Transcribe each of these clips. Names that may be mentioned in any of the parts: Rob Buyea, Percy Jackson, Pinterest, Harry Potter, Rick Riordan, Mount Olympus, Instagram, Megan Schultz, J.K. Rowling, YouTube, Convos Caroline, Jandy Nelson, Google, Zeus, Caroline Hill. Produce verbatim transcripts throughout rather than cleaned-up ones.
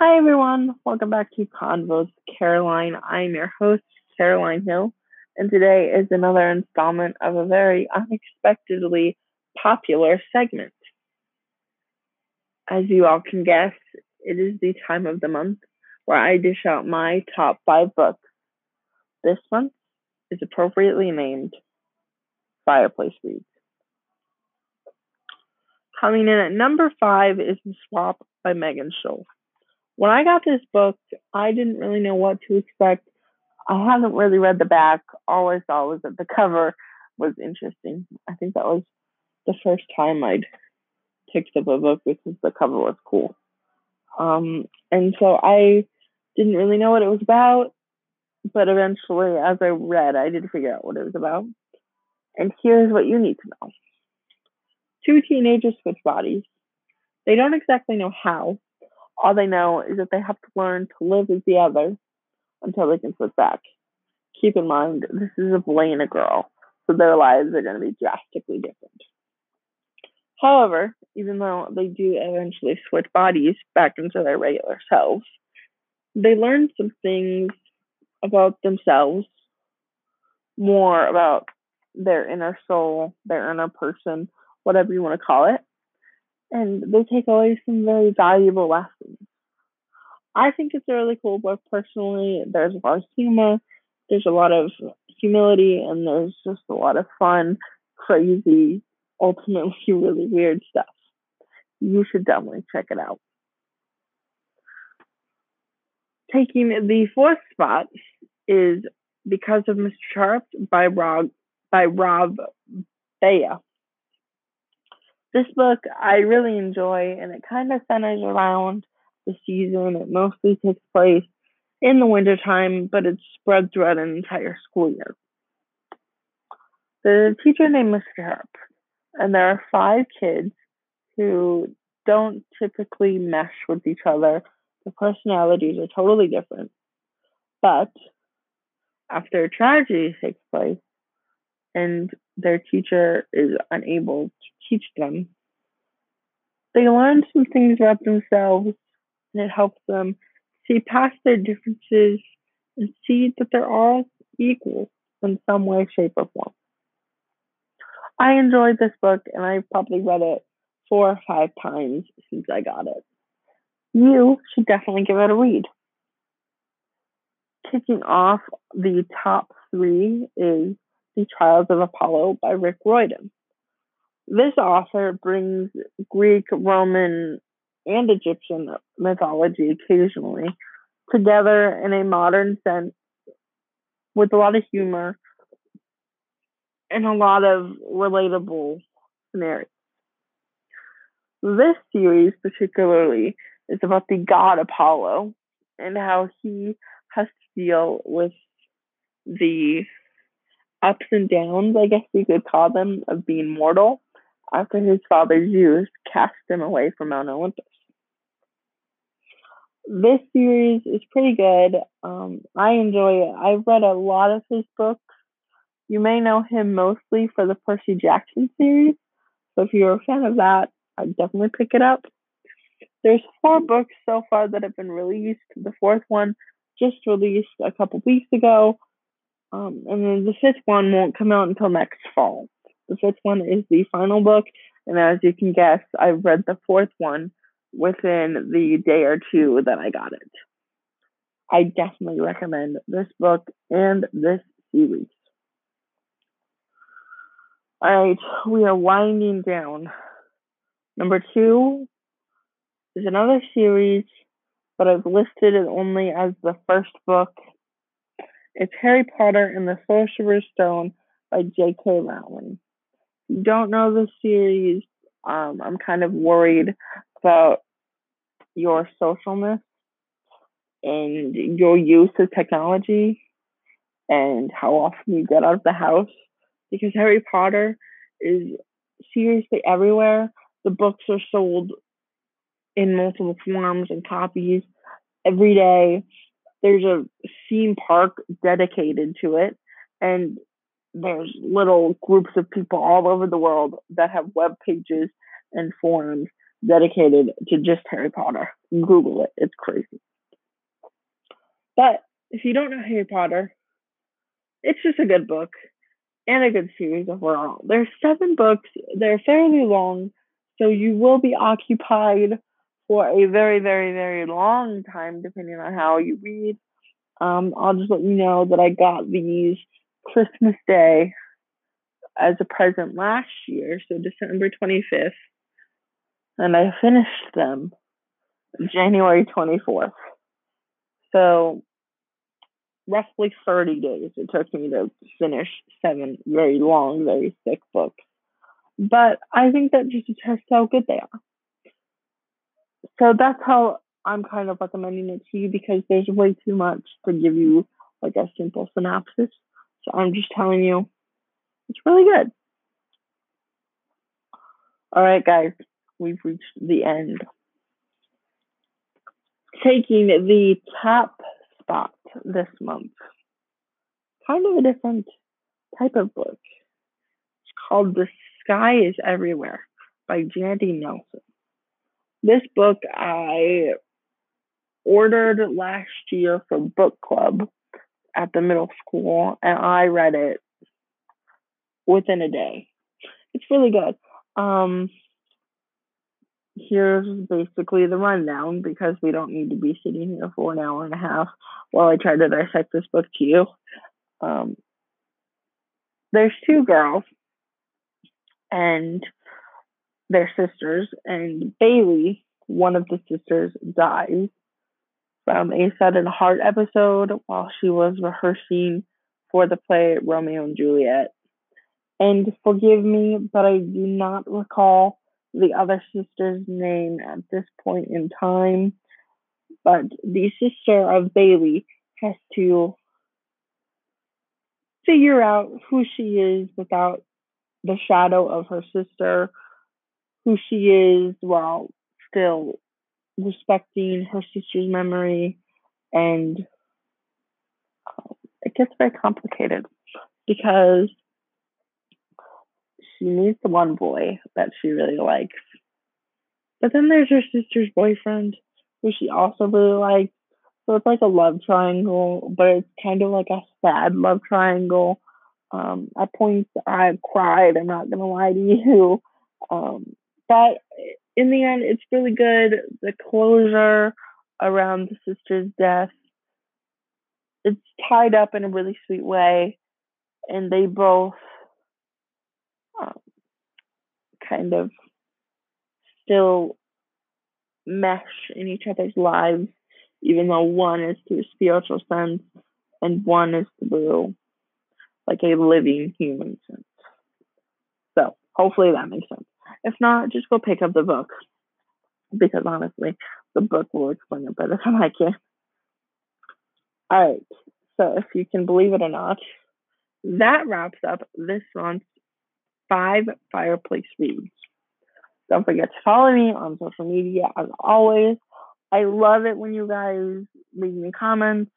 Hi, everyone. Welcome back to Convos Caroline. I'm your host, Caroline Hill, and today is another installment of a very unexpectedly popular segment. As you all can guess, it is the time of the month where I dish out my top five books. This month is appropriately named Fireplace Reads. Coming in at number five is The Swap by Megan Schultz. When I got this book, I didn't really know what to expect. I haven't really read the back. All I saw was that the cover was interesting. I think that was the first time I'd picked up a book because the cover was cool. Um, and so I didn't really know what it was about, but eventually, as I read, I did figure out what it was about. And here's what you need to know. Two teenagers switch bodies. They don't exactly know how. All they know is that they have to learn to live as the other until they can switch back. Keep in mind, this is a boy and a girl, so their lives are going to be drastically different. However, even though they do eventually switch bodies back into their regular selves, they learn some things about themselves, more about their inner soul, their inner person, whatever you want to call it. And they take away some very valuable lessons. I think it's a really cool book personally. There's a lot of humor, there's a lot of humility, and there's just a lot of fun, crazy, ultimately really weird stuff. You should definitely check it out. Taking the fourth spot is Because of Mister Sharp by Rob, by Rob Buyea. This book I really enjoy, and it kind of centers around the season. It mostly takes place in the wintertime, but it's spread throughout an entire school year. There's a teacher named Mister Sharp, and there are five kids who don't typically mesh with each other. Their personalities are totally different. But after a tragedy takes place, and their teacher is unable to teach them, they learn some things about themselves, and it helps them see past their differences and see that they're all equal in some way, shape, or form. I enjoyed this book, and I've probably read it four or five times since I got it. You should definitely give it a read. Kicking off the top three is The Trials of Apollo by Rick Riordan. This author brings Greek, Roman, and Egyptian mythology occasionally together in a modern sense with a lot of humor and a lot of relatable scenarios. This series particularly is about the god Apollo and how he has to deal with the ups and downs, I guess we could call them, of being mortal after his father Zeus cast him away from Mount Olympus. This series is pretty good. Um, I enjoy it. I've read a lot of his books. You may know him mostly for the Percy Jackson series, so if you're a fan of that, I'd definitely pick it up. There's four books so far that have been released. The fourth one just released a couple weeks ago. Um, and then the fifth one won't come out until next fall. The fifth one is the final book, and as you can guess, I read the fourth one within the day or two that I got it. I definitely recommend this book and this series. Alright, we are winding down. Number two is another series, but I've listed it only as the first book. It's Harry Potter and the Sorcerer's Stone by J K. Rowling. If you don't know this series, um, I'm kind of worried about your socialness and your use of technology and how often you get out of the house, because Harry Potter is seriously everywhere. The books are sold in multiple forms and copies every day. There's a theme park dedicated to it, and there's little groups of people all over the world that have web pages and forums dedicated to just Harry Potter. Google it. It's crazy. But if you don't know Harry Potter, it's just a good book and a good series overall. There's seven books. They're fairly long, so you will be occupied for a very, very, very long time, depending on how you read. Um, I'll just let you know that I got these Christmas Day as a present last year, so December twenty-fifth, and I finished them January twenty-fourth. So roughly thirty days it took me to finish seven very long, very thick books. But I think that just attests how good they are. So that's how I'm kind of recommending it to you, because there's way too much to give you like a simple synopsis. So I'm just telling you, it's really good. All right, guys, we've reached the end. Taking the top spot this month, kind of a different type of book. It's called The Sky is Everywhere by Jandy Nelson. This book I ordered last year for book club at the middle school, and I read it within a day. It's really good. Um, here's basically the rundown, because we don't need to be sitting here for an hour and a half while I try to dissect this book to you. Um, there's two girls, and they're sisters, and Bailey, one of the sisters, dies from a sudden heart episode while she was rehearsing for the play Romeo and Juliet. And forgive me, but I do not recall the other sister's name at this point in time. But the sister of Bailey has to figure out who she is without the shadow of her sister, who she is while still respecting her sister's memory. And um, it gets very complicated, because she meets the one boy that she really likes, but then there's her sister's boyfriend, who she also really likes. So it's like a love triangle, but it's kind of like a sad love triangle. Um, at points I cried, I'm not gonna lie to you. Um, But in the end, it's really good. The closure around the sister's death, it's tied up in a really sweet way. And they both um, kind of still mesh in each other's lives, even though one is through spiritual sense and one is through like a living human sense. So hopefully that makes sense. If not, just go pick up the book, because honestly, the book will explain it better than I can. All right, so if you can believe it or not, that wraps up this month's five Fireplace Reads. Don't forget to follow me on social media, as always. I love it when you guys leave me comments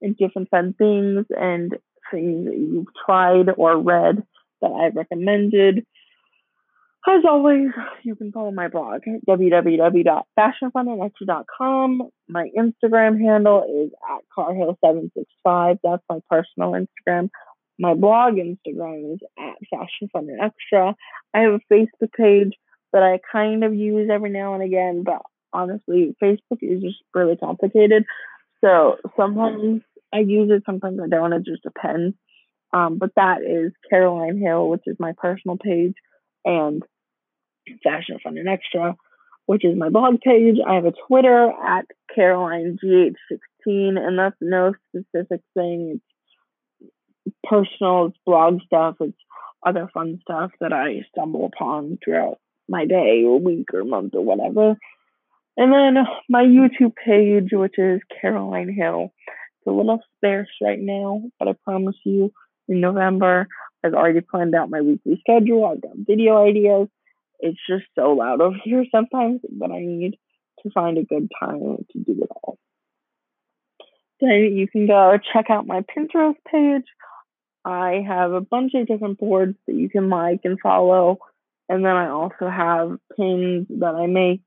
and different fun things and things that you've tried or read that I've recommended. As always, you can follow my blog, w w w dot fashion fun and extra dot com. My Instagram handle is at carhill seven six five. That's my personal Instagram. My blog Instagram is at fashionfunandextra. I have a Facebook page that I kind of use every now and again, but honestly, Facebook is just really complicated. So sometimes I use it, sometimes I don't. It just depends. Um, but that is Caroline Hill, which is my personal page, and Fashion Fun and Extra, which is my blog page. I have a Twitter at Caroline G H sixteen, and that's no specific thing. It's personal, it's blog stuff, it's other fun stuff that I stumble upon throughout my day or week or month or whatever. And then my YouTube page, which is Caroline Hill. It's a little sparse right now, but I promise you in November, I've already planned out my weekly schedule. I've got video ideas. It's just so loud over here sometimes that I need to find a good time to do it all. Then you can go check out my Pinterest page. I have a bunch of different boards that you can like and follow And then I also have pins that I make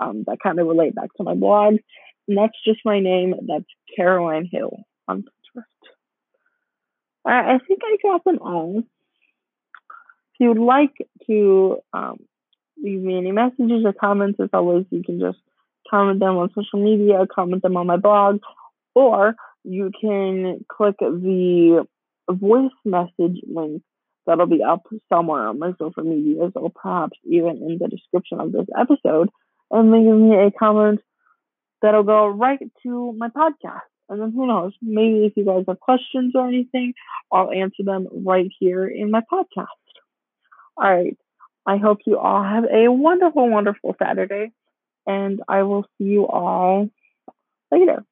um, that kind of relate back to my blog. And that's just my name. That's Caroline Hill on Pinterest. I, I think I got them all. If you would like to um, leave me any messages or comments, as always, you can just comment them on social media, comment them on my blog, or you can click the voice message link that'll be up somewhere on my social medias or perhaps even in the description of this episode, and then give me a comment that'll go right to my podcast. And then who knows, maybe if you guys have questions or anything, I'll answer them right here in my podcast. All right. I hope you all have a wonderful, wonderful Saturday, and I will see you all later.